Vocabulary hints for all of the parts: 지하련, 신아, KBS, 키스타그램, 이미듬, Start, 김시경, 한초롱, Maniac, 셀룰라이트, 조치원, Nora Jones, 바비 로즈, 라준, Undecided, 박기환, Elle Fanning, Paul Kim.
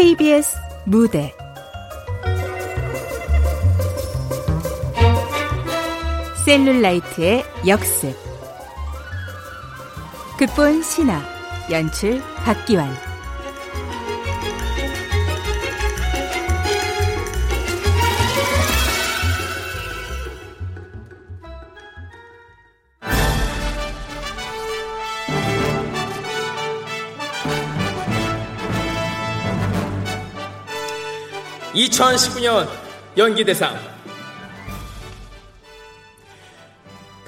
KBS 무대 셀룰라이트의 역습. 극본 신아, 연출 박기환. 이 2019년 연기대상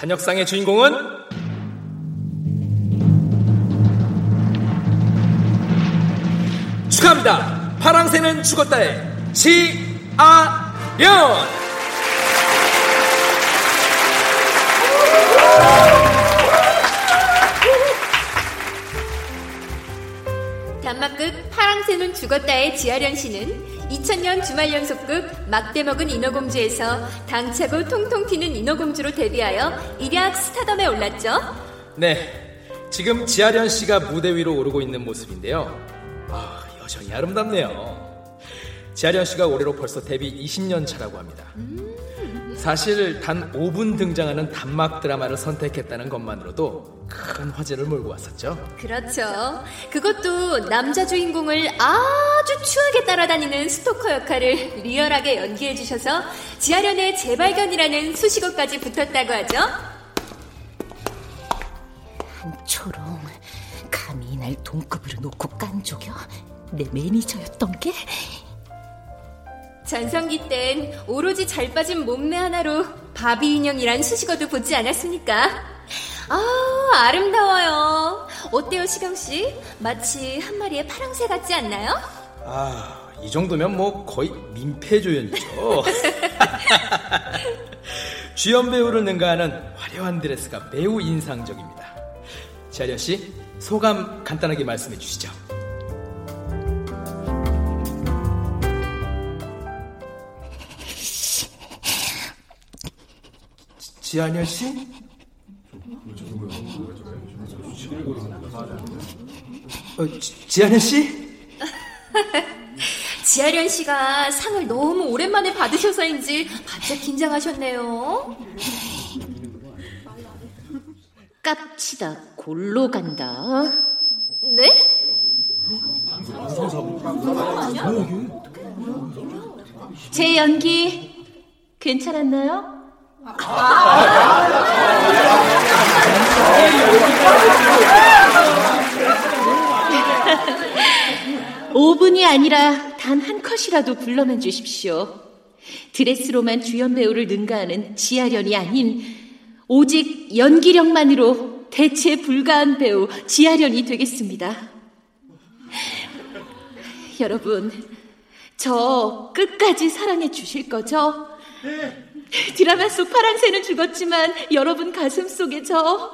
단역상의 주인공은 축하합니다. 파랑새는 죽었다의 지하련. 단막극 파랑새는 죽었다의 지하련 씨는 2000년 주말연속극 막대먹은 인어공주에서 당차고 통통 튀는 인어공주로 데뷔하여 일약 스타덤에 올랐죠? 네, 지금 지하련 씨가 무대 위로 오르고 있는 모습인데요. 아, 여전히 아름답네요. 지하련 씨가 올해로 벌써 데뷔 20년 차라고 합니다. 사실 단 5분 등장하는 단막 드라마를 선택했다는 것만으로도 큰 화제를 몰고 왔었죠. 그렇죠. 그것도 남자 주인공을 아주 추하게 따라다니는 스토커 역할을 리얼하게 연기해주셔서 지하련의 재발견이라는 수식어까지 붙었다고 하죠. 한초롱, 감히 날 동급으로 놓고 깐족여? 내 매니저였던 게? 전성기 땐 오로지 잘 빠진 몸매 하나로 바비 인형이란 수식어도 붙지 않았습니까? 아, 아름다워요. 어때요, 시경씨? 마치 한 마리의 파랑새 같지 않나요? 아, 이 정도면 뭐 거의 민폐조연이죠. 주연 배우를 능가하는 화려한 드레스가 매우 인상적입니다. 지하련씨, 소감 간단하게 말씀해 주시죠. 지하련 씨? 지하련 씨? 지하련 씨가 상을 너무 오랜만에 받으셔서인지 바짝 긴장하셨네요. 깝치다 골로 간다. 네? 제 연기 괜찮았나요? 아~ 5분이 아니라 단 한 컷이라도 불러만 주십시오. 드레스로만 주연 배우를 능가하는 지하련이 아닌 오직 연기력만으로 대체 불가한 배우 지하련이 되겠습니다. 여러분, 저 끝까지 사랑해 주실 거죠? 네. 드라마 속 파랑새는 죽었지만 여러분 가슴 속에 저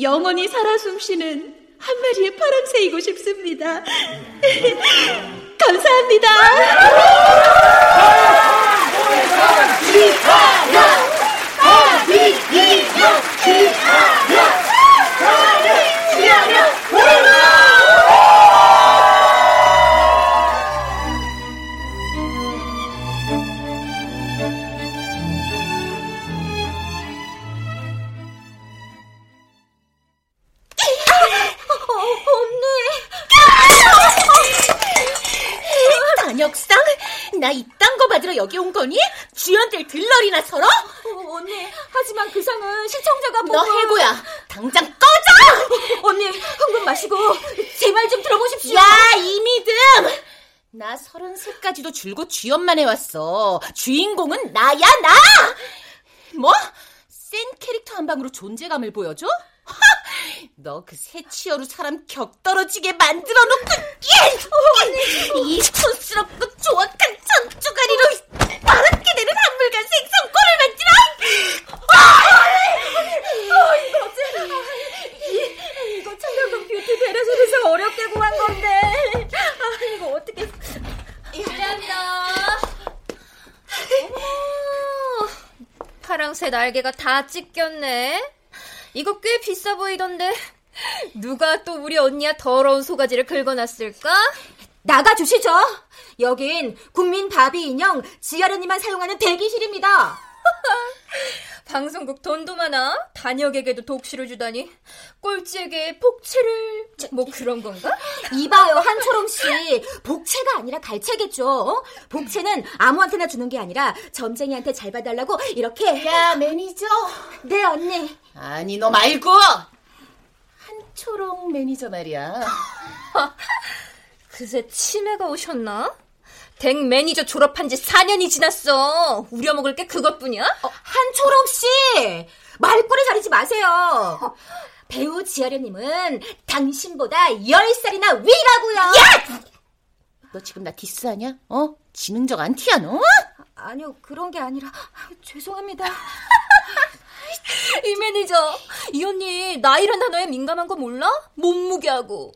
영원히 살아 숨쉬는 한 마리의 파랑새이고 싶습니다. 감사합니다. 나 이딴 거 받으러 여기 온 거니? 주연들 들러리나 서러? 언니, 하지만 그 상은 시청자가 보고... 너 해고야. 당장 꺼져! 언니, 흥분 마시고 제발 좀 들어보십시오. 야, 이미듬! 나 33까지도 줄곧 주연만 해왔어. 주인공은 나야, 나! 뭐? 센 캐릭터 한 방으로 존재감을 보여줘? 너 그 새치어로 사람 격떨어지게 만들어놓고 이 촌스럽고 조악한 창조가리로 바람게 되는 한물간 생선골을 만지라. 이거 어째 이거 창경동 뷰티 대리실에서 어렵게 구한 건데 이거 어떻게. 미안합니다. 파랑새 날개가 다 찢겼네. 이거 꽤 비싸 보이던데 누가 또 우리 언니야 더러운 소가지를 긁어놨을까? 나가주시죠. 여긴 국민 바비 인형 지하련이만 사용하는 대기실입니다. 방송국 돈도 많아. 단역에게도 독시를 주다니. 꼴찌에게 복채를... 뭐 그런 건가? 이봐요, 한초롱 씨. 복채가 아니라 갈채겠죠. 복채는 아무한테나 주는 게 아니라 점쟁이한테 잘 봐달라고 이렇게... 야, 매니저. 네, 언니. 아니, 너 말고! 한초롱 매니저 말이야. 그새 치매가 오셨나? 댁 매니저 졸업한 지 4년이 지났어. 우려먹을 게 그것뿐이야? 한초롱 씨! 말꼬리 자르지 마세요. 배우 지하련님은 당신보다 10살이나 위라고요. 야! 너 지금 나 디스하냐? 어? 지능적 안티야 너? 아니요, 그런 게 아니라 죄송합니다. 이 매니저, 이 언니 나이란 단어에 민감한 거 몰라? 몸무게하고.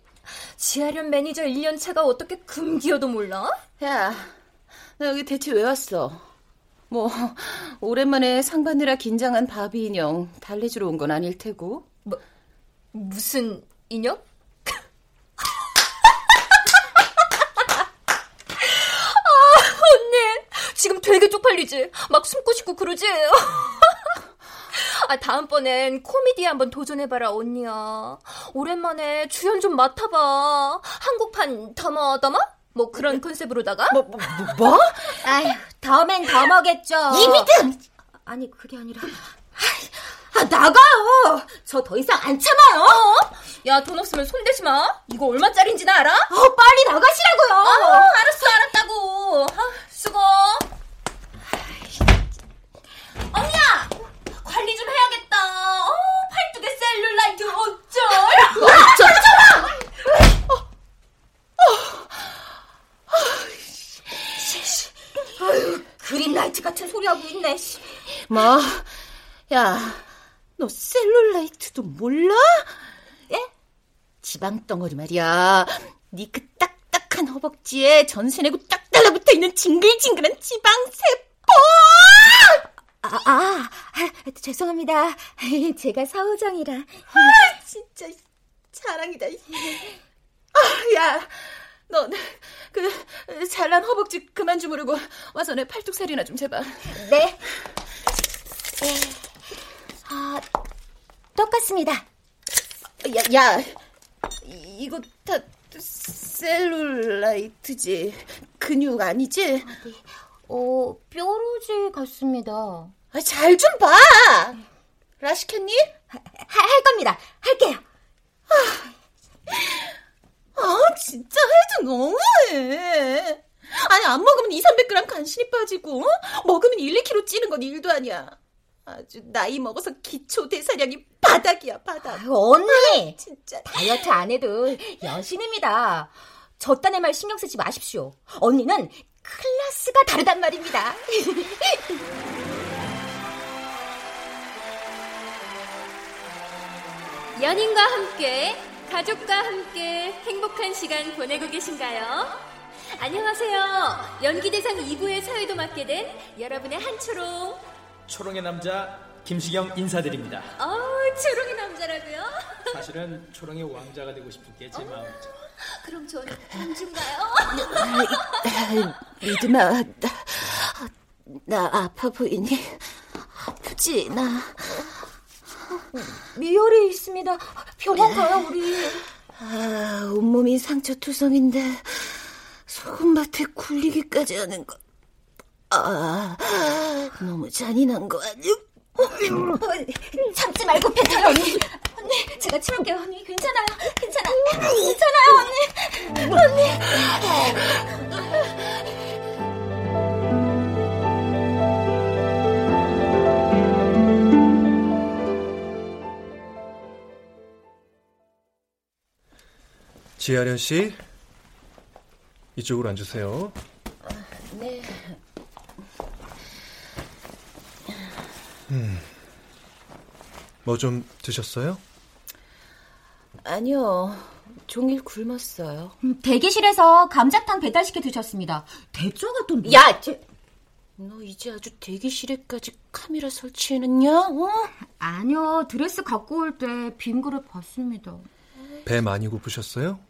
지하련 매니저 1년차가 어떻게 금기어도 몰라? 야, 나 여기 대체 왜 왔어? 뭐 오랜만에 상 받느라 긴장한 바비 인형 달래주러 온 건 아닐 테고. 뭐, 무슨 인형? 아, 언니 지금 되게 쪽팔리지? 막 숨고 싶고 그러지? 아, 다음번엔 코미디 한번 도전해봐라, 언니야. 오랜만에 주연 좀 맡아봐. 한국판 더머더머? 뭐 그런 컨셉으로다가? 뭐? 아휴, 더맨 더머겠죠. 이미듬! 아니, 그게 아니라... 아, 나가요! 저 더 이상 안 참아요! 야, 돈 없으면 손 대지 마. 이거 얼마짜리인지는 알아? 빨리 나가시라고요! 알았어, 알았다고. 수고. 언니야! 관리 좀 해야겠다. 팔뚝에 셀룰라이트 어쩔? 어쩌라! 그린라이트 같은 소리하고 있네. 뭐? 야, 너 셀룰라이트도 몰라? 예? 지방덩어리 말이야. 네 그 딱딱한 허벅지에 전세 내고 딱 달라붙어 있는 징글징글한 지방세포! 죄송합니다. 제가 사오정이라. 진짜 자랑이다. 야, 너 그 잘난 허벅지 그만 주무르고 와서 내 팔뚝살이나 좀 제발. 네. 똑같습니다. 야, 이거 다 셀룰라이트지. 근육 아니지? 어디? 뾰루지 같습니다. 잘 좀 봐! 라시켰니? 할 겁니다. 할게요. 진짜 해도 너무해. 아니, 안 먹으면 200-300g 간신히 빠지고, 먹으면 1-2kg 찌는 건 일도 아니야. 아주 나이 먹어서 기초 대사량이 바닥이야, 바닥. 언니! 진짜. 다이어트 안 해도 여신입니다. 저딴의 말 신경 쓰지 마십시오. 언니는 클래스가 다르단 말입니다. 연인과 함께, 가족과 함께 행복한 시간 보내고 계신가요? 안녕하세요. 연기대상 2부의 사회도 맡게 된 여러분의 한초롱. 초롱의 남자 김시경 인사드립니다. 초롱의 남자라고요? 사실은 초롱의 왕자가 되고 싶은 게 제 마음이죠. 그럼 저는 공주인가요? 믿음아, 나 아파 보이니? 아프지, 나. 미열이 있습니다. 병원 가요, 우리. 온몸이 상처투성인데 소금밭에 굴리기까지 하는 거. 너무 잔인한 거 아니야? 참지 말고 배탈 언니, 제가 치울게요. 언니, 괜찮아요, 언니. 지하련 씨, 이쪽으로 앉으세요. 네. 뭐 좀 드셨어요? 아니요, 종일 굶었어요. 대기실에서 감자탕 배달시켜 드셨습니다. 대쪼가 또... 야! 너 이제 아주 대기실에까지 카메라 설치해놨냐? 아니요, 드레스 갖고 올 때 빈 그릇 봤습니다. 배 많이 고프셨어요?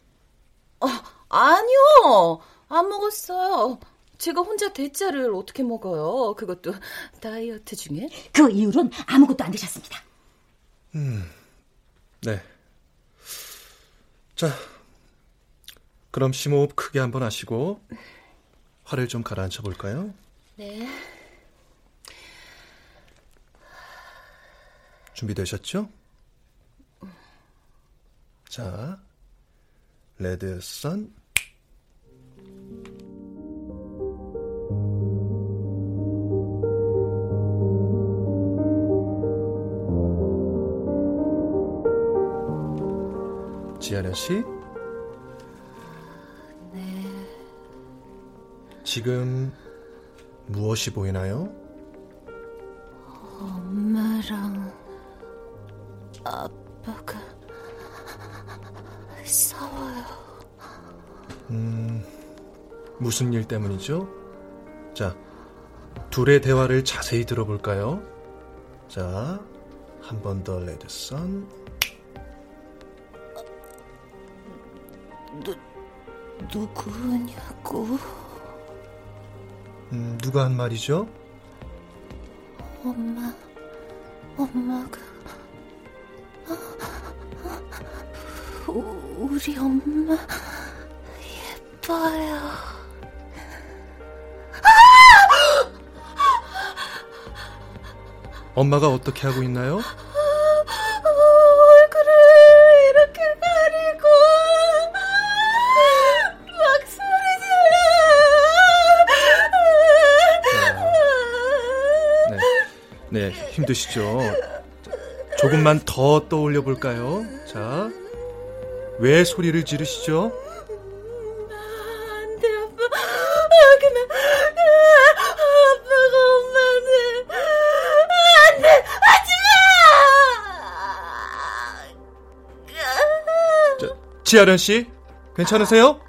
아니요. 안 먹었어요. 제가 혼자 대짜를 어떻게 먹어요? 그것도 다이어트 중에. 그 이후로는 아무것도 안 드셨습니다. 네. 자, 그럼 심호흡 크게 한번 하시고 화를 좀 가라앉혀 볼까요? 네. 준비되셨죠? 자, 레드선. 지하련 씨? 네. 지금 무엇이 보이나요? 엄마랑 아빠가 싸워요. 무슨 일 때문이죠? 자, 둘의 대화를 자세히 들어볼까요? 자, 한 번 더 레드선. 누구냐고? 누가 한 말이죠? 엄마가 우리 엄마 예뻐요. 엄마가 어떻게 하고 있나요? 네, 힘드시죠? 조금만 더 떠올려 볼까요? 자, 왜 소리를 지르시죠? 안 돼, 아빠. 그만. 아빠가 엄마한테. 안 돼, 하지 마! 지하련 씨, 괜찮으세요?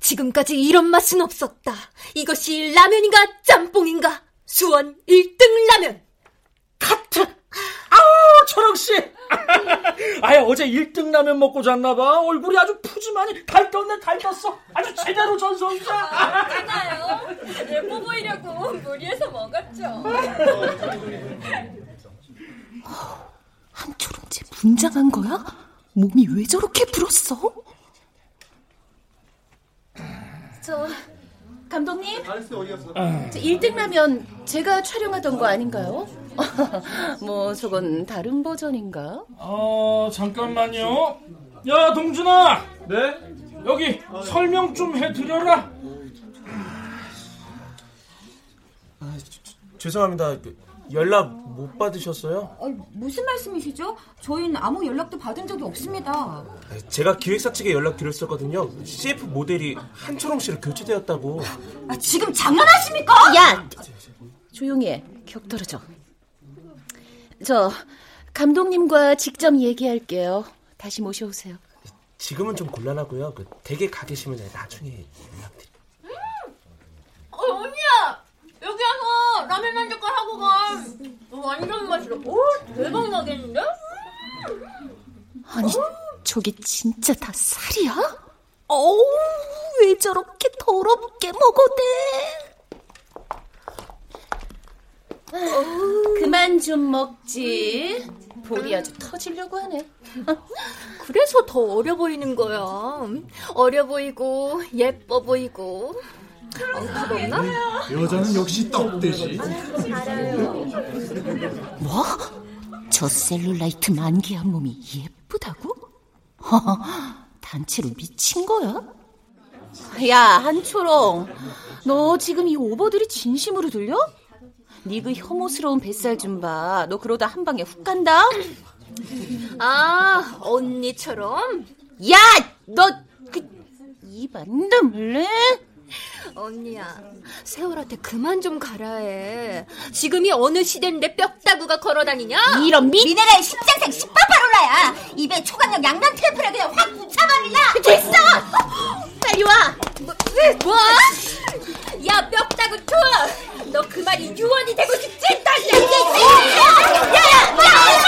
지금까지 이런 맛은 없었다. 이것이 라면인가 짬뽕인가? 수원 1등 라면. 카트. 아우, 초롱씨. 아예 어제 1등 라면 먹고 잤나 봐. 얼굴이 아주 푸짐하니 달떴네, 달떴어. 아주 제대로 전성이야. 맞아요. 예뻐 보이려고 무리해서 먹었죠. 한초롱쟤 분장한 거야? 몸이 왜 저렇게 불었어? 저 감독님, 저 1등 라면 제가 촬영하던 거 아닌가요? 뭐 저건 다른 버전인가? 잠깐만요. 야, 동준아. 네? 여기 설명 좀 해드려라. 죄송합니다. 연락 못 받으셨어요? 무슨 말씀이시죠? 저희는 아무 연락도 받은 적이 없습니다. 제가 기획사 측에 연락드렸었거든요. CF 모델이 한초롱 씨로 교체되었다고. 지금 장난하십니까? 야! 조용히 해. 격 떨어져. 저 감독님과 직접 얘기할게요. 다시 모셔오세요. 지금은 좀 곤란하고요. 댁에 가 계시면 나중에 연락드릴게요. 언니야! 여기 와서 라면 한 젓갈 하고 가. 완전 맛있어. 오, 대박 나겠는데? 아니, 저게 진짜 다 살이야? 어우, 왜 저렇게 더럽게 먹어대? 그만 좀 먹지. 볼이 아주 터지려고 하네. 그래서 더 어려 보이는 거야. 어려 보이고 예뻐 보이고. 여자는 역시 떡대지. 뭐? 저 셀룰라이트 만개한 몸이 예쁘다고? 단체로 미친 거야? 야, 한초롱, 너 지금 이 오버들이 진심으로 들려? 니 그 혐오스러운 뱃살 좀 봐. 너 그러다 한 방에 훅 간다. 아, 언니처럼? 야, 너 그 입 안 다물래? 언니야, 세월한테 그만 좀 가라 해. 지금이 어느 시대인데 뼈따구가 걸어다니냐? 이런 미네랄 십장생 십바파롤라야. 입에 초강력 양면 테이프를 그냥 확 붙여버리냐. 됐어. 빨리 와. 뭐? 야, 뼈따구 투. 너 그 말이 유언이 되고 싶지? 야야, 빨리 와.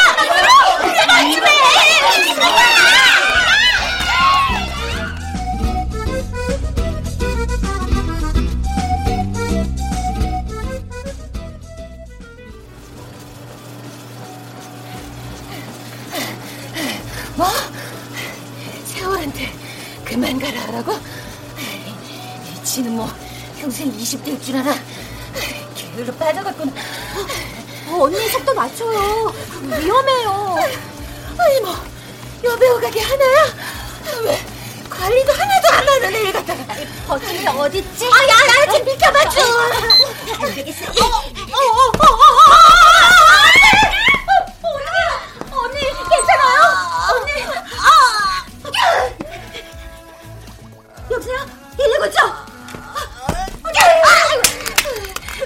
뭐? 세월한테 그만 가라 하라고? 지는 뭐 평생 20대일 줄 알아. 게을러 빠져갔구나. 언니 속도 맞춰요. 위험해요. 아니 뭐 여배우 가게 하나야? 왜 관리도 하나도 안 하는 애를 갖다가. 버튼이 어딨지? 야, 좀 비켜봐 줘. 알겠어. 언니 괜찮아요? 언니. 여보세요? 119죠?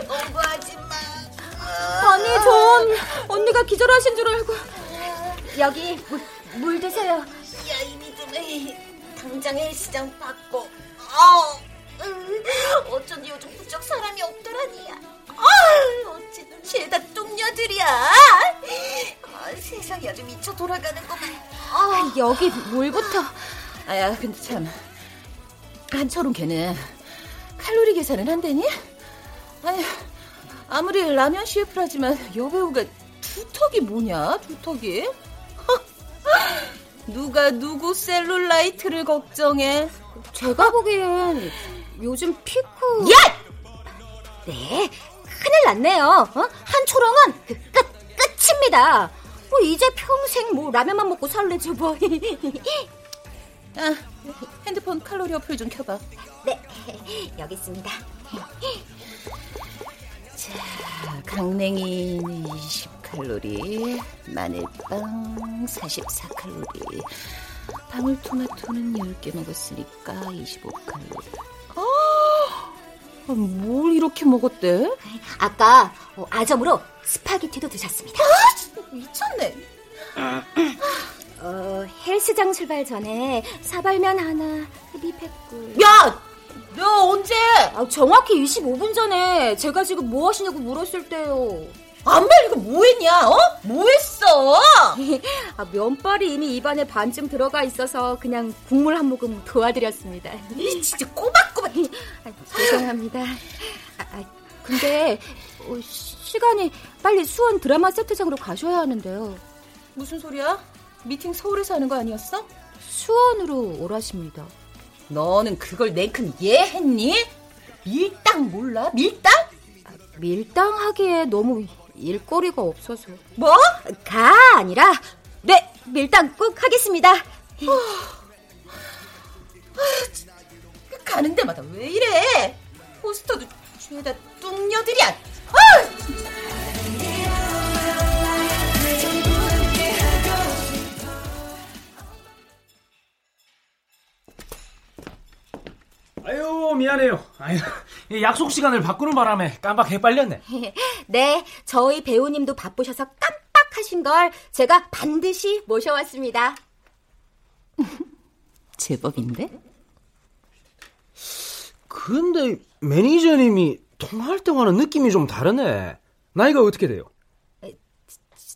오버하지마. 언니 전 언니가 기절하신 줄 알고. 여기 물 드세요. 야, 이미듬 당장 헬스장 받고. 어쩐지 요즘 부쩍 사람이 없더라니야. 어찌 눈치에다 똥녀들이야. 세상 아주 미쳐 돌아가는구만. 여기 물부터. 아야, 근데 참 한초롱 걔는 칼로리 계산은 한대니? 아니, 아무리 라면 CF라지만 여배우가 두턱이 뭐냐? 두턱이? 누가 누구 셀룰라이트를 걱정해? 제가 보기엔 요즘 피크. 야! 네, 큰일 났네요. 한초롱은 그 끝입니다. 이제 평생 라면만 먹고 살래지 뭐. 핸드폰 칼로리 어플 좀 켜봐. 네, 여기 있습니다. 자, 강냉이 20칼로리, 마늘빵 44칼로리, 방울토마토는 10개 먹었으니까 25칼로리. 뭘 이렇게 먹었대? 아까 아점으로 스파게티도 드셨습니다. 미쳤네. 헬스장 출발 전에 사발면 하나, 흡입했고. 야! 너 언제? 정확히 25분 전에 제가 지금 뭐 하시냐고 물었을 때요. 암말 이거 뭐 했냐? 뭐 했어? 면발이 이미 입안에 반쯤 들어가 있어서 그냥 국물 한 모금 도와드렸습니다. 진짜 꼬박꼬박. 죄송합니다. 근데 시간이 빨리 수원 드라마 세트장으로 가셔야 하는데요. 무슨 소리야? 미팅 서울에서 하는 거 아니었어? 수원으로 오라십니다. 너는 그걸 냉큼 이해했니? 밀당 몰라? 밀당? 밀당 하기에 너무 일거리가 없어서. 뭐? 가 아니라 네, 밀당 꼭 하겠습니다. 가는 데마다 왜 이래? 포스터도 죄다 뚱녀들이야. 아유, 미안해요. 아유, 약속 시간을 바꾸는 바람에 깜빡 해빨렸네. 네, 저희 배우님도 바쁘셔서 깜빡하신 걸 제가 반드시 모셔왔습니다. 제법인데? 근데 매니저님이 통화할 때와는 느낌이 좀 다르네. 나이가 어떻게 돼요?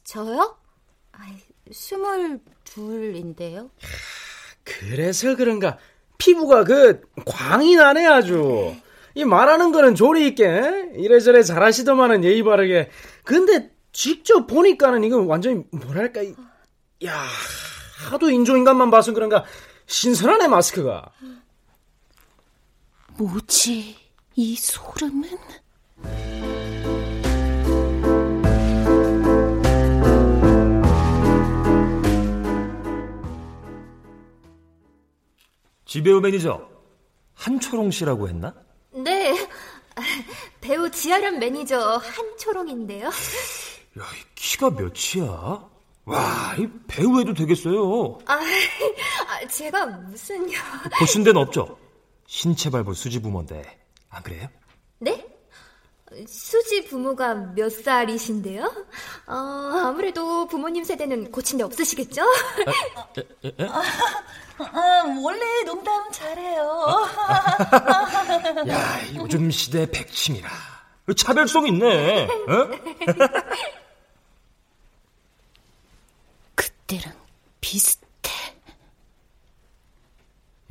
저요? 22인데요. 그래서 그런가 피부가 광이 나네 아주. 이 말하는 거는 조리 있게 이래저래 잘하시더만은 예의 바르게. 근데 직접 보니까는 이건 완전히 뭐랄까, 야, 하도 인조인간만 봐서 그런가 신선하네 마스크가. 뭐지 이 소름은? 지배우 매니저 한초롱 씨라고 했나? 네, 배우 지하련 매니저 한초롱인데요. 야, 키가 몇이야? 와, 이 배우 해도 되겠어요. 제가 무슨요? 보신 데는 없죠? 신체발부 수지부모인데 안 그래요? 네? 수지 부모가 몇 살이신데요? 아무래도 부모님 세대는 고친 데 없으시겠죠? 원래 농담 잘해요. 야, 요즘 시대 백치미라 차별성 있네. 어? 그때랑 비슷해.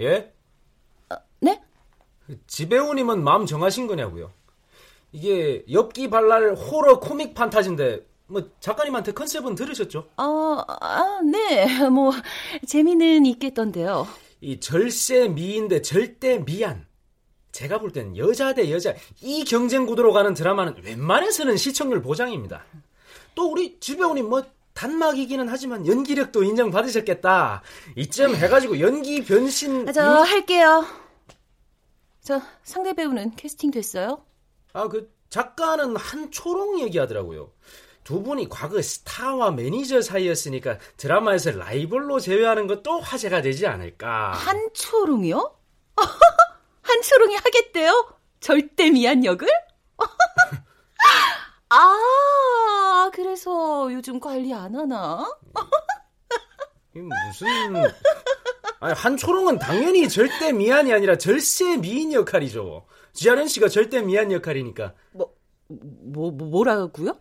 예? 네? 지배우님은 마음 정하신 거냐고요? 이게 엽기 발랄 호러 코믹 판타지인데 뭐 작가님한테 컨셉은 들으셨죠? 네. 뭐 재미는 있겠던데요. 이 절세 미인데 절대 미안. 제가 볼 땐 여자 대 여자 이 경쟁 구도로 가는 드라마는 웬만해서는 시청률 보장입니다. 또 우리 지배우님 뭐 단막이기는 하지만 연기력도 인정받으셨겠다. 이쯤 해가지고 연기 변신... 저 할게요. 저 상대 배우는 캐스팅 됐어요? 작가는 한초롱 얘기하더라고요. 두 분이 과거 스타와 매니저 사이였으니까 드라마에서 라이벌로 제외하는 것도 화제가 되지 않을까. 한초롱이요? 한초롱이 하겠대요? 절대 미안 역을? 그래서 요즘 관리 안 하나? 한초롱은 당연히 절대 미안이 아니라 절세 미인 역할이죠. 지하련 씨가 절대 미안 역할이니까. 뭐라고요?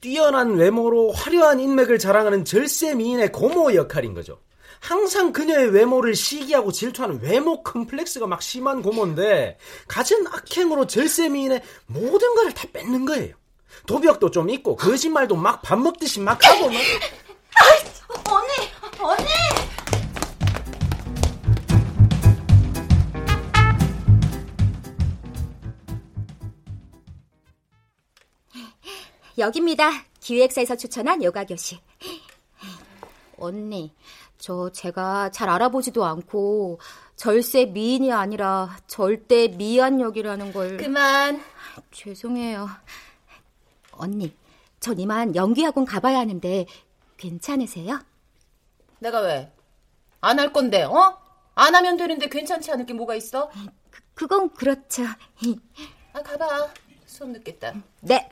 뛰어난 외모로 화려한 인맥을 자랑하는 절세 미인의 고모 역할인 거죠. 항상 그녀의 외모를 시기하고 질투하는 외모 컴플렉스가 막 심한 고모인데 갖은 악행으로 절세 미인의 모든 걸 다 뺏는 거예요. 도벽도 좀 있고 거짓말도 막 밥 먹듯이 막 하고 막. 언니! 여기입니다. 기획사에서 추천한 요가교실. 언니, 제가 잘 알아보지도 않고 절세 미인이 아니라 절대 미안역이라는 걸... 그만. 죄송해요. 언니, 전 이만 연기학원 가봐야 하는데 괜찮으세요? 내가 왜? 안 할 건데, 안 하면 되는데 괜찮지 않을 게 뭐가 있어? 그건 그렇죠. 가봐. 수업 늦겠다. 네.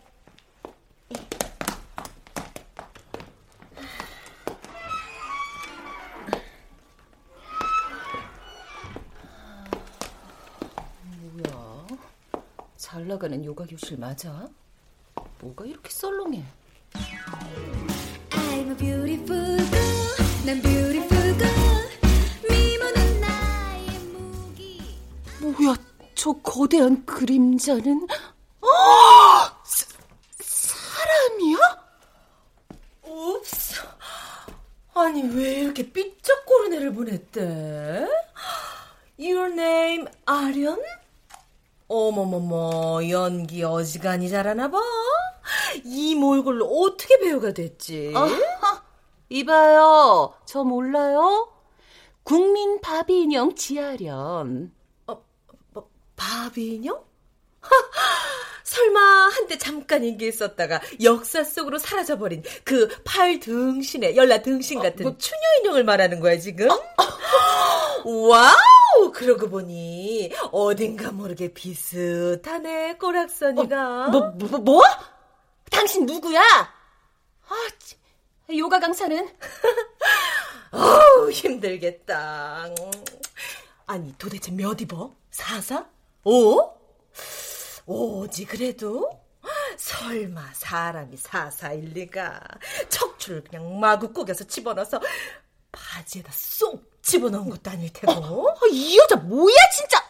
뭐야? 잘 나가는 요가 교실 맞아? 뭐가 이렇게 썰렁해? I'm a beautiful girl. 난 beautiful girl. 미모는 나의 무기. 뭐야? 저 거대한 그림자는? 사람이야? 없어. 아니 왜 이렇게 삐쩍거리는 애를 보냈대? Your name 아련? 어머머머, 연기 어지간히 잘하나 봐. 이 몰골로 어떻게 배우가 됐지? 이봐요, 저 몰라요? 국민 바비 인형 지하련. 바비 인형? 설마 한때 잠깐 인기있었다가 역사 속으로 사라져버린 그 팔 등신의 열라 등신 같은 추녀 인형을 말하는 거야 지금? 와우, 그러고 보니 어딘가 모르게 비슷하네 꼬락선이가. 뭐? 당신 누구야? 요가 강사는? 어우 힘들겠다. 아니 도대체 몇 입어? 4? 5? 오지 그래도? 설마 사람이 441리가 척추를 그냥 마구 구겨서 집어넣어서 바지에다 쏙 집어넣은 것도 아닐 테고. 이 여자 뭐야 진짜.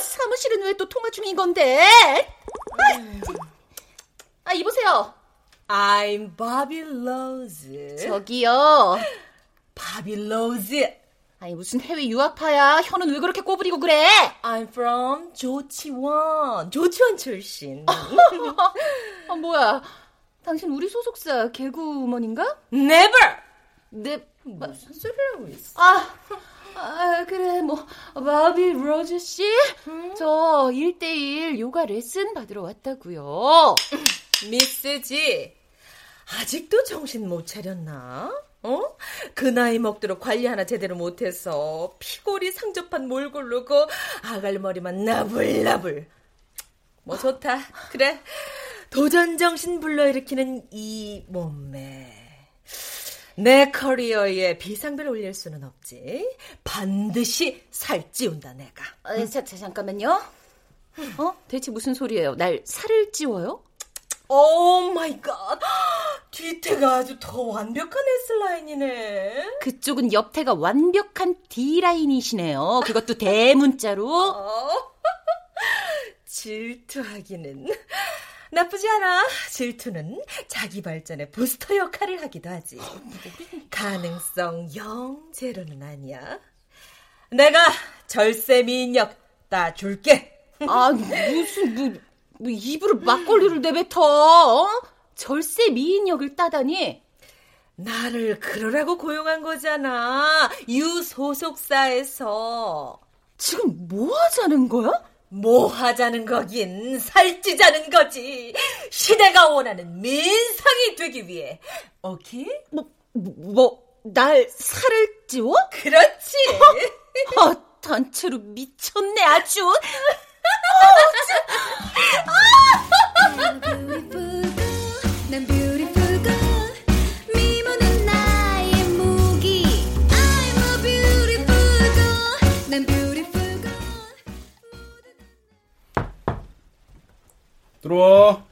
사무실은 왜 또 통화 중인 건데? 이보세요. I'm 바비 로즈. 저기요, 바비 로즈. 아니 무슨 해외 유학파야? 혀는 왜 그렇게 꼬부리고 그래? I'm from 조치원. 조치원 출신. 뭐야? 당신 우리 소속사 개그우먼인가? Never. 무슨 소리를 하고 있어? 그래, 바비 로즈 씨? 저 1:1 요가 레슨 받으러 왔다고요. 미스지, 아직도 정신 못 차렸나? 어? 그 나이 먹도록 관리 하나 제대로 못해서 피골이 상접한 몰골로 그 아갈머리만 나불나불. 뭐 좋다. 그래. 도전정신 불러일으키는 이 몸매. 내 커리어에 비상벨을 올릴 수는 없지. 반드시 살찌운다 내가. 응? 잠깐만요. 어? 대체 무슨 소리예요? 날 살을 찌워요? 오 마이 갓. 뒤태가 아주 더 완벽한 S라인이네. 그쪽은 옆태가 완벽한 D라인이시네요. 그것도 대문자로. 어? 질투하기는. 나쁘지 않아. 질투는 자기 발전의 부스터 역할을 하기도 하지. 가능성 0, 제로는 아니야. 내가 절세 미인력 따줄게. 아, 무슨, 뭐 입으로 막걸리를 내뱉어. 어? 절세 미인력을 따다니. 나를 그러라고 고용한 거잖아. 유 소속사에서. 지금 뭐 하자는 거야? 뭐 하자는 거긴 살찌자는 거지. 시대가 원하는 민상이 되기 위해. 오케이? 날 살을 찌워? 그렇지. 단체로 미쳤네 아주. 들어와.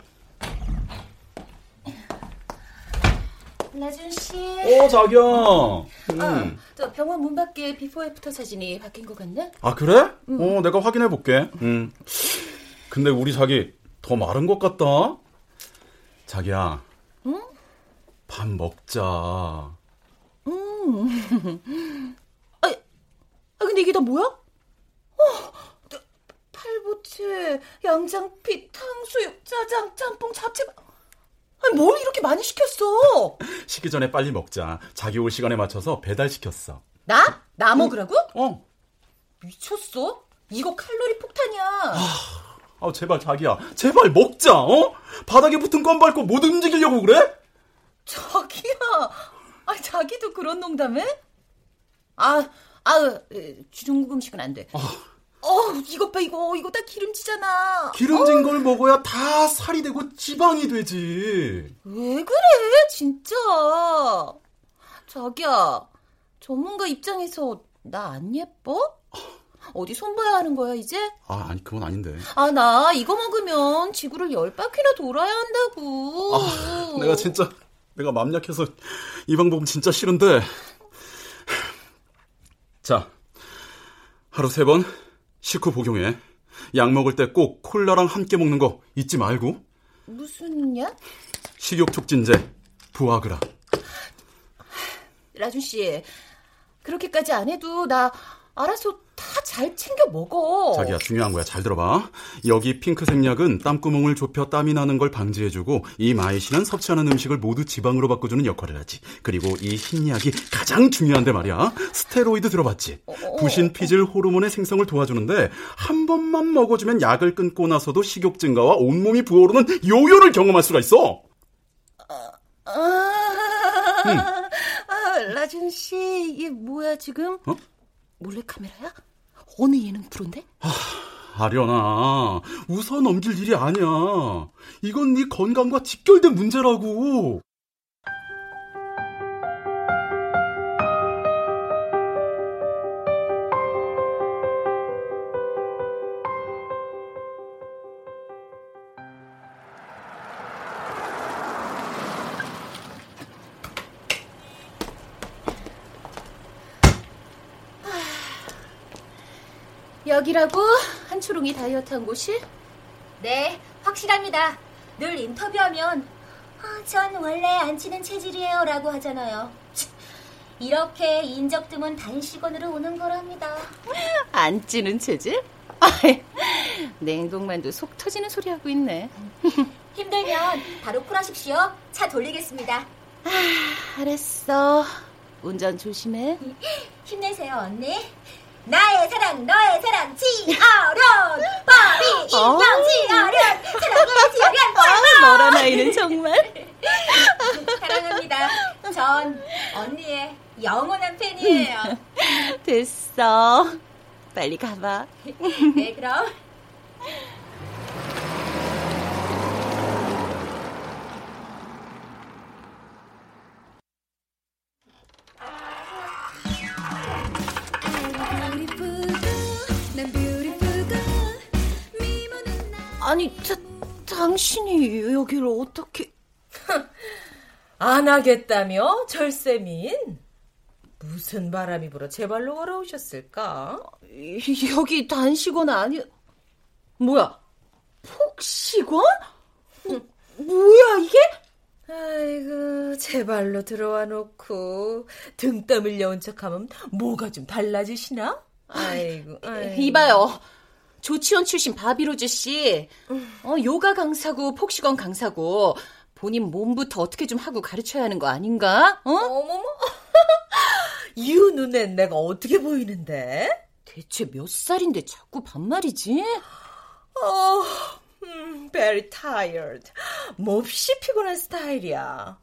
라준 씨. 오, 자기야. 저 병원 문 밖에 비포 애프터 사진이 바뀐 것 같네. 아, 그래? 내가 확인해 볼게. 근데 우리 자기 더 마른 것 같다. 자기야. 응? 밥 먹자. 아, 근데 이게 다 뭐야? 팔보채, 양장피, 탕수육, 짜장, 짬뽕, 잡채. 아니, 뭘 이렇게 많이 시켰어? 식기 전에 빨리 먹자. 자기 올 시간에 맞춰서 배달시켰어. 나? 나 먹으라고? 어. 미쳤어? 이거 칼로리 폭탄이야. 아, 제발 자기야. 제발 먹자. 어? 바닥에 붙은 껌 밟고 못 움직이려고 그래? 자기야. 아, 자기도 그런 농담해? 중국 음식은 안 돼. 이것 봐, 이거 다 기름지잖아. 기름진 걸 먹어야 다 살이 되고 지방이 되지. 왜 그래, 진짜. 자기야, 전문가 입장에서 나 안 예뻐? 어디 손봐야 하는 거야, 이제? 아니, 그건 아닌데. 나 이거 먹으면 지구를 10바퀴나 돌아야 한다고. 내가 맘 약해서 이 방법은 진짜 싫은데. 자, 하루 3번. 식후 복용해. 약 먹을 때 꼭 콜라랑 함께 먹는 거 잊지 말고. 무슨 약? 식욕 촉진제 부아그라. 라준 씨, 그렇게까지 안 해도 나 알아서 다 잘 챙겨 먹어. 자기야, 중요한 거야. 잘 들어봐. 여기 핑크색 약은 땀구멍을 좁혀 땀이 나는 걸 방지해주고, 이 마이신은 섭취하는 음식을 모두 지방으로 바꿔주는 역할을 하지. 그리고 이 흰 약이 가장 중요한데 말이야. 스테로이드 들어봤지? 부신, 피질, 호르몬의 생성을 도와주는데, 한 번만 먹어주면 약을 끊고 나서도 식욕 증가와 온몸이 부어오르는 요요를 경험할 수가 있어. 라준 씨, 이게 뭐야 지금? 어? 몰래카메라야? 어느 예능 프로인데? 아련아, 웃어 넘길 일이 아니야. 이건 네 건강과 직결된 문제라고. 여기라고? 한초롱이 다이어트 한 곳이? 네, 확실합니다. 늘 인터뷰하면 전 원래 안 찌는 체질이에요 라고 하잖아요. 이렇게 인적 드문 단식원으로 오는 거랍니다. 안 찌는 체질? 냉동만두 속 터지는 소리 하고 있네. 힘들면 바로 콜하십시오. 차 돌리겠습니다. 알았어. 운전 조심해. 힘내세요 언니. 나의 사랑, 너의 사랑, 지하련! 바비, 인형, 지하련! 사랑해, 지하련! 너란 아이는 정말. 사랑합니다. 전 언니의 영원한 팬이에요. 됐어. 빨리 가봐. 네, 그럼. 아니, 당신이 여기를 어떻게... 안 하겠다며? 절세민? 무슨 바람이 불어 제발로 걸어오셨을까? 여기 단식원 아니... 뭐야? 폭식원? 뭐야 이게? 아이고, 제발로 들어와 놓고 등 땀 흘려온 척하면 뭐가 좀 달라지시나? 아이고. 이봐요. 조치원 출신 바비 로즈 씨. 요가 강사고 폭식원 강사고 본인 몸부터 어떻게 좀 하고 가르쳐야 하는 거 아닌가? 어? 어머머. 이 눈엔 내가 어떻게 보이는데? 대체 몇 살인데 자꾸 반말이지? Very tired. 몹시 피곤한 스타일이야.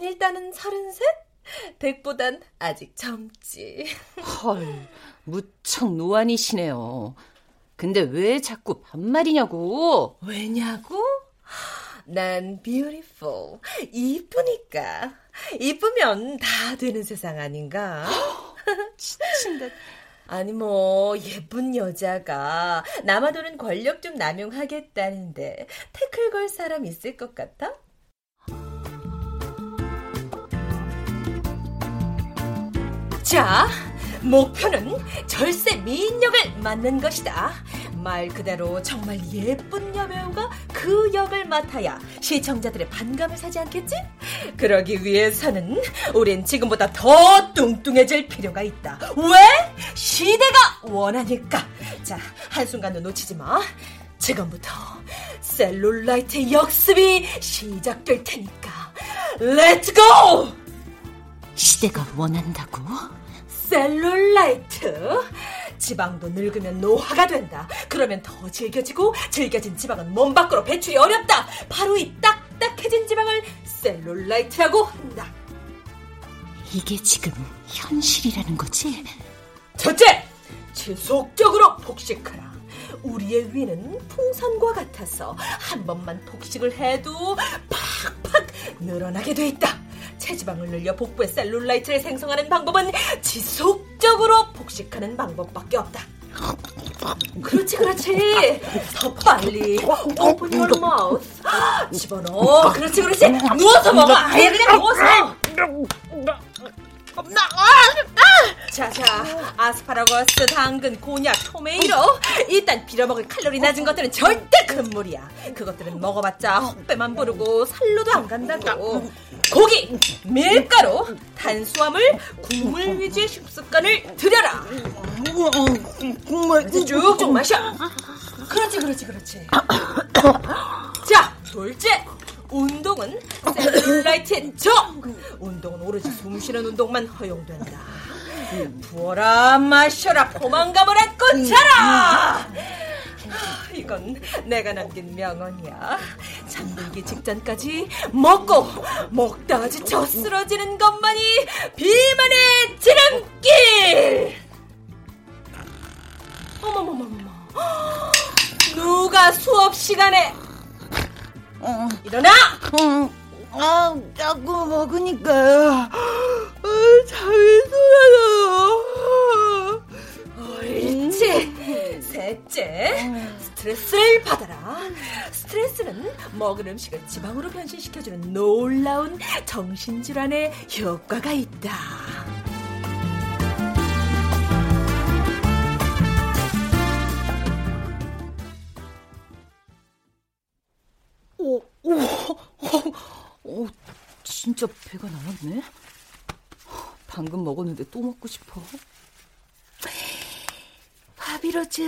일단은 33? 댁보단 아직 젊지. 헐, 무척 노안이시네요. 근데 왜 자꾸 반말이냐고? 왜냐고? 난 beautiful. 이쁘니까. 이쁘면 다 되는 세상 아닌가? 진짜. 아니 뭐 예쁜 여자가 남아도는 권력 좀 남용하겠다는데 태클 걸 사람 있을 것 같아? 자, 목표는 절세 미인역을 맡는 것이다. 말 그대로 정말 예쁜 여배우가 그 역을 맡아야 시청자들의 반감을 사지 않겠지? 그러기 위해서는 우린 지금보다 더 뚱뚱해질 필요가 있다. 왜? 시대가 원하니까. 자, 한순간도 놓치지 마. 지금부터 셀룰라이트 역습이 시작될 테니까 렛츠고! 시대가 원한다고? 셀룰라이트. 지방도 늙으면 노화가 된다. 그러면 더 질겨지고 질겨진 지방은 몸 밖으로 배출이 어렵다. 바로 이 딱딱해진 지방을 셀룰라이트라고 한다. 이게 지금 현실이라는 거지? 첫째, 지속적으로 폭식하라. 우리의 위는 풍선과 같아서 한 번만 폭식을 해도 팍팍 늘어나게 돼 있다. 체지방을 늘려 복부에 셀룰라이트를 생성하는 방법은 지속적으로 폭식하는 방법밖에 없다. 그렇지. 더 빨리. Open your mouth. 집어넣어. 그렇지. 누워서 먹어. 아예 그냥 누워서. 자자, 아스파라거스, 당근, 곤약, 토메이로. 일단 빌어먹을 칼로리 낮은 것들은 절대 금물이야. 그것들은 먹어봤자 헛배만 부르고 살로도 안 간다고. 고기, 밀가루, 탄수화물, 국물 위주의 식습관을 들여라. 국물 쭉쭉 마셔. 그렇지. 자, 둘째, 운동은 셀룰라이트의 적. 운동은 오로지 숨쉬는 운동만 허용된다. 부어라 마셔라 포만감을 안고 자라. 이건 내가 남긴 명언이야. 잠들기 직전까지 먹고 먹다가 지쳐 쓰러지는 것만이 비만의 지름길. 어머머머머. 누가 수업 시간에 일어나! 자꾸 먹으니까요. 잠이 쏟아져요. 옳지. 셋째, 스트레스를 받아라. 스트레스는 먹은 음식을 지방으로 변신시켜주는 놀라운 정신질환에 효과가 있다. 진짜 배가 나왔네. 방금 먹었는데 또 먹고 싶어. 바비로즈,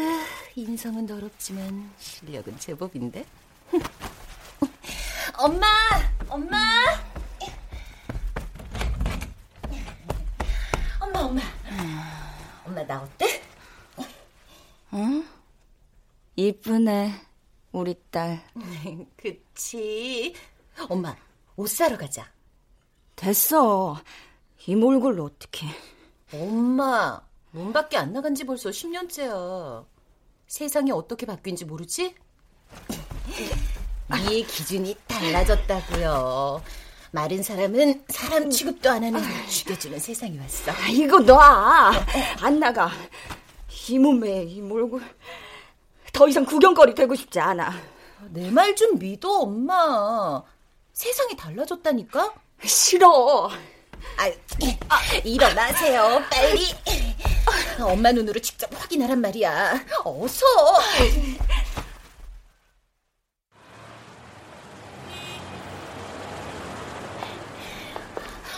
인성은 더럽지만 실력은 제법인데. 엄마 나 어때? 응? 이쁘네 우리 딸. 그치. 엄마, 옷 사러 가자. 됐어. 이 몰골로 어떡해. 엄마, 문 밖에 안 나간 지 벌써 10년째야. 세상이 어떻게 바뀐지 모르지? 네 기준이 달라졌다고요. 마른 사람은 사람 취급도 안 하는 걸 죽여주는 세상이 왔어. 이거 놔. 안 나가. 이 몸매에 이 몰골. 더 이상 구경거리 되고 싶지 않아. 내 말 좀 믿어, 엄마. 세상이 달라졌다니까? 싫어. 일어나세요, 빨리. 엄마 눈으로 직접 확인하란 말이야. 어서.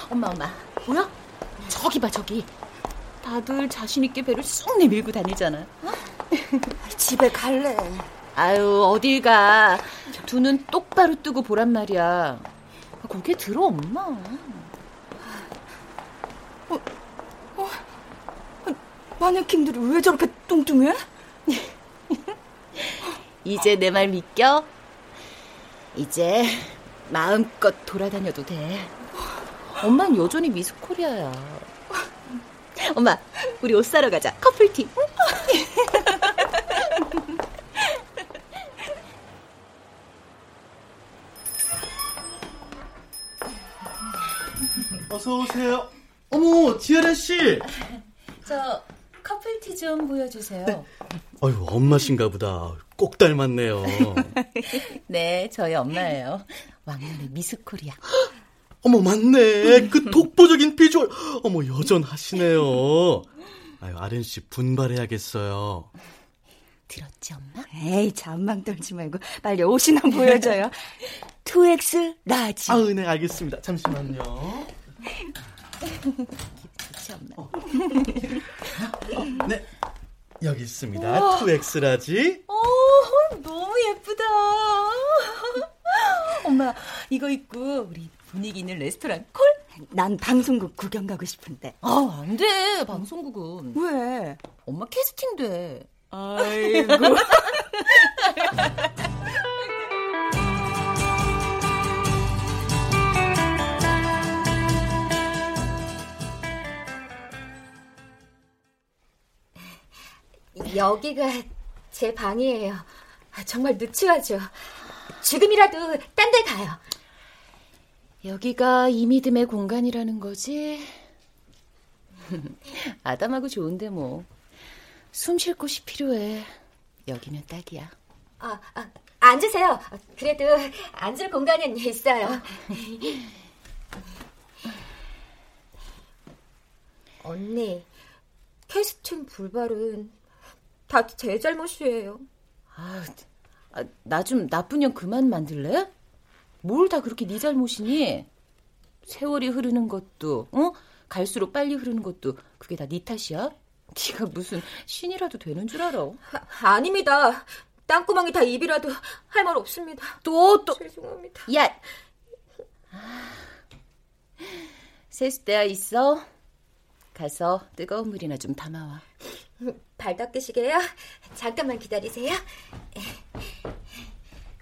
엄마. 뭐야? 저기 봐, 저기. 다들 자신 있게 배를 쑥 내밀고 다니잖아. 어? 집에 갈래. 아유, 어딜 가. 두 눈 똑바로 뜨고 보란 말이야. 고개 들어, 엄마. 마네킹들이 왜 저렇게 뚱뚱해? 이제 내 말 믿겨? 이제 마음껏 돌아다녀도 돼. 엄마는 여전히 미스 코리아야. 엄마, 우리 옷 사러 가자. 커플티. 어서 오세요. 어머, 지하련 씨. 저 커플티 좀 보여주세요. 네. 아유, 엄마신가 보다. 꼭 닮았네요. 네, 저희 엄마예요. 왕년의 미스코리아. 어머, 맞네. 그 독보적인 비주얼. 어머, 여전하시네요. 아유, 아련 씨 분발해야겠어요. 들었지, 엄마? 에이, 잔망 떨지 말고 빨리 옷이나 보여줘요. 2X 라지. 아유, 네, 알겠습니다. 잠시만요. 좋지, 엄마. 네, 여기 있습니다. 우와. 2X 라지. 오, 너무 예쁘다. 엄마, 이거 입고 우리 분위기 있는 레스토랑 콜? 난 방송국 구경 가고 싶은데. 아, 안 돼, 방송국은. 왜? 엄마 캐스팅 돼. 아이고. 여기가 제 방이에요. 정말 누추하죠. 지금이라도 딴 데 가요. 여기가 이미듬의 공간이라는 거지? 아담하고 좋은데 뭐. 숨 쉴 곳이 필요해. 여기면 딱이야. 앉으세요. 그래도 앉을 공간은 있어요. 언니, 캐스팅 불발은 다 제 잘못이에요. 나 좀 나쁜 년 그만 만들래? 뭘 다 그렇게 네 잘못이니? 세월이 흐르는 것도, 어? 갈수록 빨리 흐르는 것도 그게 다 네 탓이야? 네가 무슨 신이라도 되는 줄 알아? 아닙니다. 땅구멍이 다 입이라도 할 말 없습니다. 또 죄송합니다. 야, 세숫대야 있어? 가서 뜨거운 물이나 좀 담아와. 발 닦으시게요? 잠깐만 기다리세요.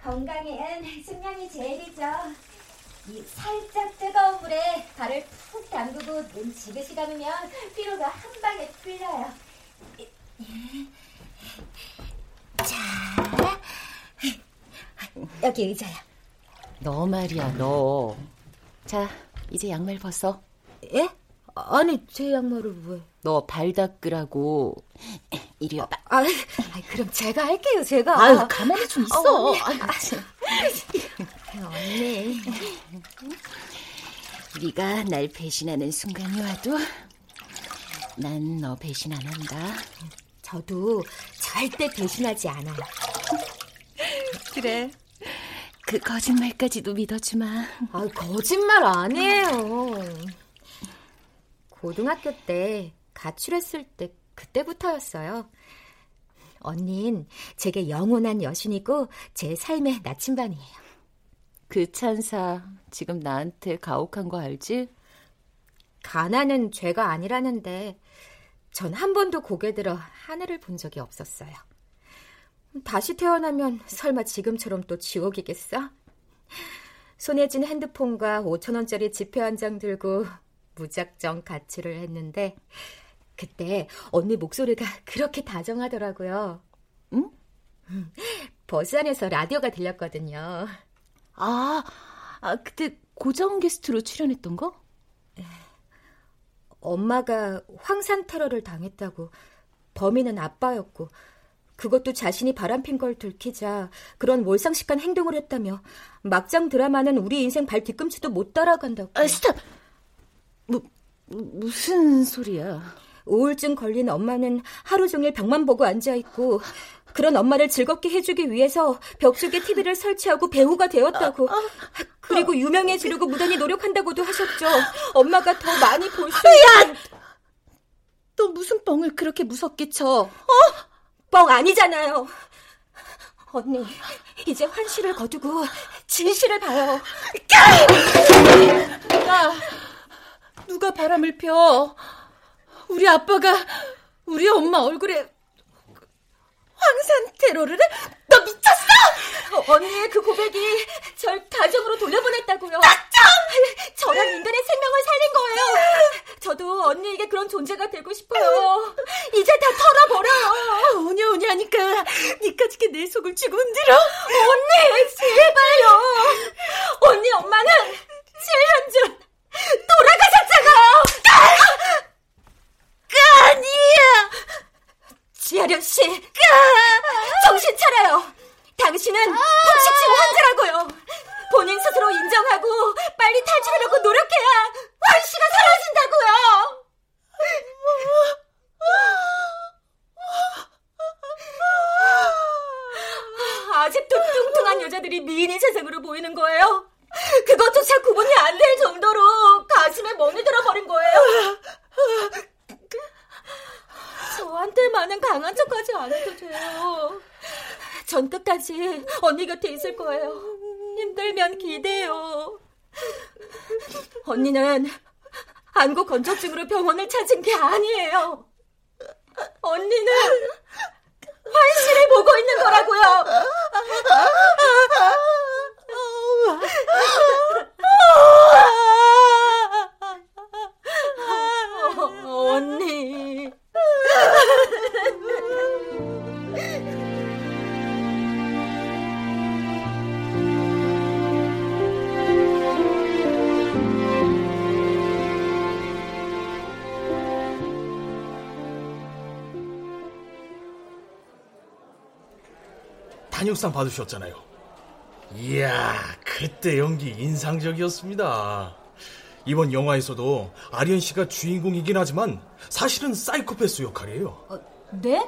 건강엔 숙면이 제일이죠. 이 살짝 뜨거운 물에 발을 푹 담그고 눈 지그시 감으면 피로가 한 방에 풀려요. 자, 여기 의자야. 너 말이야, 너. 자, 이제 양말 벗어. 예? 아니, 제 양말을 왜? 너 발 닦으라고. 이리 와봐. 그럼 제가 할게요, 제가. 아유, 가만히 좀 있어. 언니. 네가 날 배신하는 순간이 와도 난 너 배신 안 한다. 저도 절대 배신하지 않아요. 그래. 그 거짓말까지도 믿어주마. 거짓말 아니에요. 고등학교 때 가출했을 때 그때부터였어요. 언닌 제게 영원한 여신이고 제 삶의 나침반이에요. 그 찬사 지금 나한테 가혹한 거 알지? 가난은 죄가 아니라는데 전 한 번도 고개 들어 하늘을 본 적이 없었어요. 다시 태어나면 설마 지금처럼 또 지옥이겠어? 손에 쥔 핸드폰과 5,000원짜리 지폐 한 장 들고 무작정 가출을 했는데 그때 언니 목소리가 그렇게 다정하더라고요. 응? 버스 안에서 라디오가 들렸거든요. 아, 그때 고정 게스트로 출연했던 거? 엄마가 황산 테러를 당했다고, 범인은 아빠였고 그것도 자신이 바람핀 걸 들키자 그런 몰상식한 행동을 했다며 막장 드라마는 우리 인생 발 뒤꿈치도 못 따라간다고. 아, 스탑! 무슨 소리야? 우울증 걸린 엄마는 하루 종일 벽만 보고 앉아있고 그런 엄마를 즐겁게 해주기 위해서 벽 쪽에 TV를 설치하고 배우가 되었다고. 그리고 유명해지려고 무단히 노력한다고도 하셨죠. 엄마가 더 많이 볼 수 있는. 야! 너 무슨 뻥을 그렇게 무섭게 쳐? 뻥 아니잖아요. 언니, 이제 환시를 거두고 진실을 봐요. 누가 바람을 펴? 우리 아빠가 우리 엄마 얼굴에 황산 테러를 해? 너 미쳤어? 언니의 그 고백이 절 가정으로 돌려보냈다고요. 저랑 인간의 생명을 살린 거예요. 저도 언니에게 그런 존재가 되고 싶어요. 이제 다 털어버려요. 오냐오냐니까 니까지게 내 속을 주군들어. 언니 제발요. 언니 엄마는 7년 전 돌아가셨잖아요. 아니야. 지하련 씨, 정신 차려요. 당신은 폭식증 환자라고요. 본인 스스로 인정하고 빨리 탈출하려고 노력해야 환시가 사라진다고요. 아직도 뚱뚱한 여자들이 미인인 세상으로 보이는 거예요? 그것조차 구분이 안 될 정도로 가슴에 멍이 들어버린 거예요. 저한테만은 강한 척하지 않아도 돼요. 전 끝까지 언니 곁에 있을 거예요. 힘들면 기대요. 언니는 안구 건조증으로 병원을 찾은 게 아니에요. 언니는 환시를 보고 있는 거라고요. 언니. 탄육상 받으셨잖아요. 이야, 그때 연기 인상적이었습니다. 이번 영화에서도 아련 씨가 주인공이긴 하지만 사실은 사이코패스 역할이에요. 네?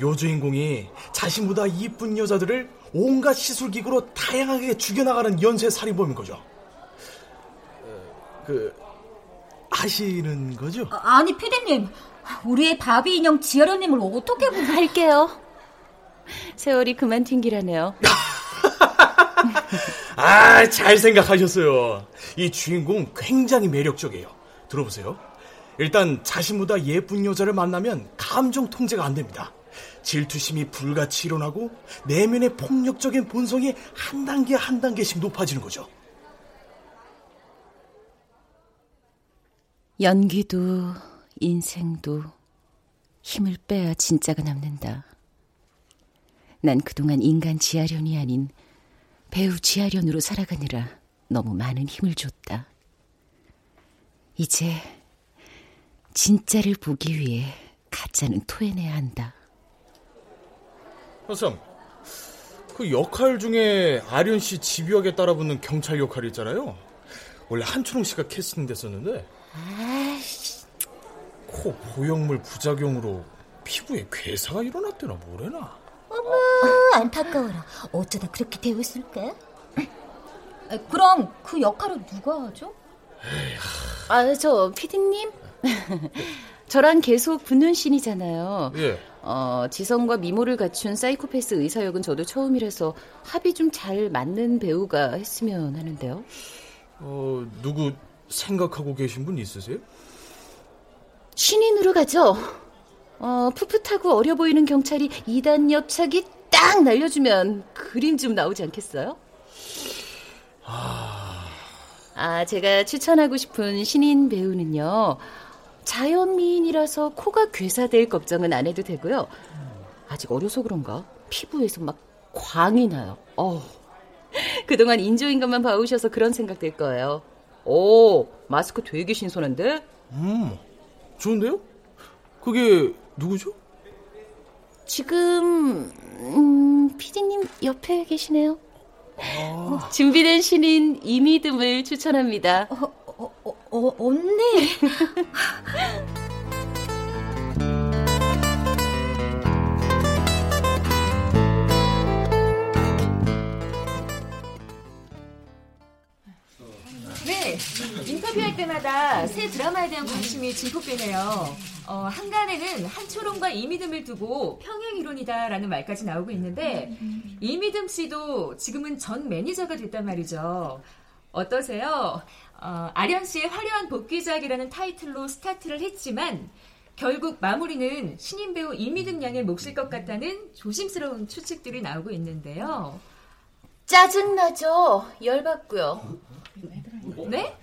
여주인공이 자신보다 이쁜 여자들을 온갖 시술기구로 다양하게 죽여나가는 연쇄살인범인 거죠. 아시는 거죠? 아니, 피디님. 우리의 바비 인형 지하련님을 어떻게 구분할게요? 세월이 그만 튕기라네요. 아, 잘 생각하셨어요. 이 주인공 굉장히 매력적이에요. 들어보세요. 일단 자신보다 예쁜 여자를 만나면 감정 통제가 안 됩니다. 질투심이 불같이 일어나고 내면의 폭력적인 본성이 한 단계 한 단계씩 높아지는 거죠. 연기도 인생도 힘을 빼야 진짜가 남는다. 난 그동안 인간 지하련이 아닌 배우 지하련으로 살아가느라 너무 많은 힘을 줬다. 이제 진짜를 보기 위해 가짜는 토해내야 한다. 선생, 그 역할 중에 아련 씨 집요하게 따라붙는 경찰 역할이 있잖아요. 원래 한초롱 씨가 캐스팅 됐었는데 코 보형물 부작용으로 피부에 괴사가 일어났대나 뭐래나. 어머, 안타까워라. 어쩌다 그렇게 되었을까? 그럼 그 역할은 누가 하죠? 저 피디님? 저랑 계속 붙는 씬이잖아요. 예. 지성과 미모를 갖춘 사이코패스 의사 역은 저도 처음이라서 합이 좀 잘 맞는 배우가 했으면 하는데요. 누구 생각하고 계신 분 있으세요? 신인으로 가죠. 풋풋하고 어려 보이는 경찰이 2단 엽차기 딱 날려주면 그림 좀 나오지 않겠어요? 아, 제가 추천하고 싶은 신인 배우는요. 자연미인이라서 코가 괴사될 걱정은 안 해도 되고요. 아직 어려서 그런가 피부에서 막 광이 나요. 그동안 인조인 것만 봐오셔서 그런 생각 들 거예요. 오, 마스크 되게 신선한데? 좋은데요? 그게 누구죠? 지금 피디님 옆에 계시네요. 준비된 신인 이미듬을 추천합니다. 언니. 네, 인터뷰할 때마다 새 드라마에 대한 관심이 증폭되네요. 한간에는 한초롱과 이미듬을 두고 평행이론이다라는 말까지 나오고 있는데 이미듬 씨도 지금은 전 매니저가 됐단 말이죠. 어떠세요? 아련 씨의 화려한 복귀작이라는 타이틀로 스타트를 했지만 결국 마무리는 신인 배우 이미듬 양의 몫일 것 같다는 조심스러운 추측들이 나오고 있는데요. 짜증나죠? 열받고요. 네?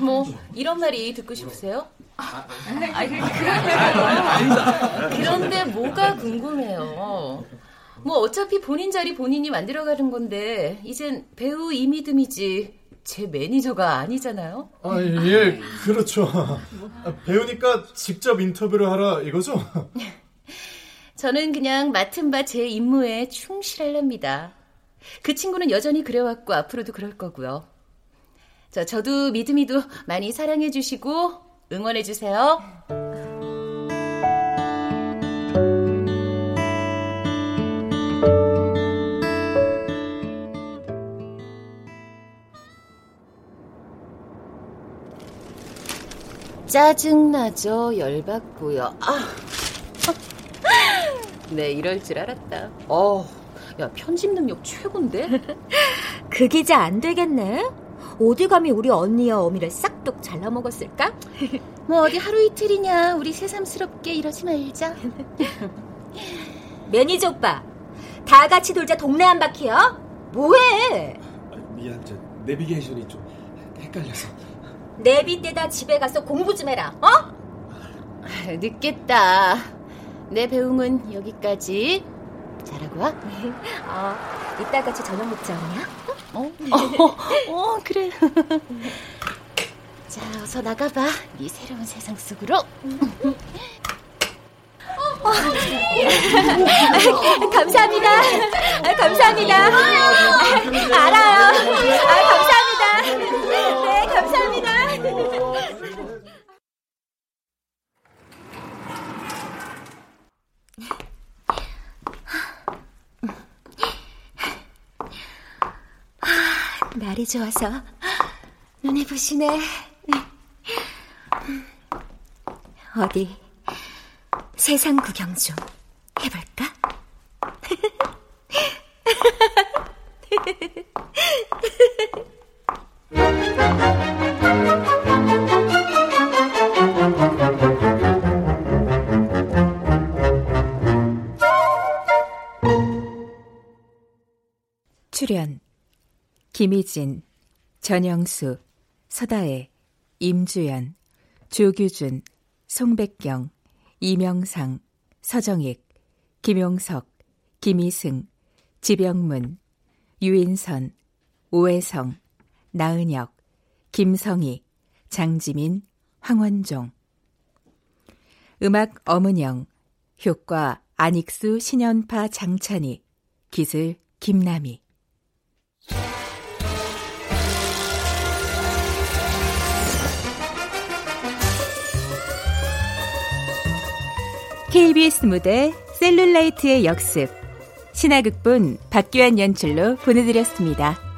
뭐 이런 말이 듣고 싶으세요? 그런데 뭐가 궁금해요. 뭐 어차피 본인 자리 본인이 만들어가는 건데 이젠 배우 이미듬이지 제 매니저가 아니잖아요. 예, 그렇죠. 배우니까 직접 인터뷰를 하라 이거죠? 저는 그냥 맡은 바 제 임무에 충실하랍니다. 그 친구는 여전히 그래왔고 앞으로도 그럴 거고요. 저도 믿음이도 많이 사랑해주시고 응원해주세요. 짜증나죠? 열받고요. 네, 이럴 줄 알았다. 야, 편집 능력 최고인데? 그 기자 안 되겠네? 어디 감히 우리 언니와 어미를 싹둑 잘라먹었을까? 뭐 어디 하루 이틀이냐. 우리 새삼스럽게 이러지 말자. 매니저 오빠, 다 같이 돌자 동네 한 바퀴요? 뭐해? 미안, 저 내비게이션이 좀 헷갈려서. 내비 때다 집에 가서 공부 좀 해라, 어? 늦겠다. 내 배웅은 여기까지. 잘하고 와. 이따 같이 저녁 먹자, 언니야? 그래. 자, 어서 나가봐. 네 새로운 세상 속으로. 감사합니다. 감사합니다. 알아요. 감사합니다. 네, 감사합니다. 날이 좋아서 눈이 부시네. 어디 세상 구경 좀 해볼까? 출연 김희진, 전영수, 서다혜, 임주연, 조규준, 송백경, 이명상, 서정익, 김용석, 김희승, 지병문, 유인선, 오혜성, 나은혁, 김성희, 장지민, 황원종. 음악 엄은영, 효과 안익수, 신연파, 장찬희, 기술 김남희. KBS 무대 셀룰라이트의 역습, 신화극본 박기환 연출로 보내드렸습니다.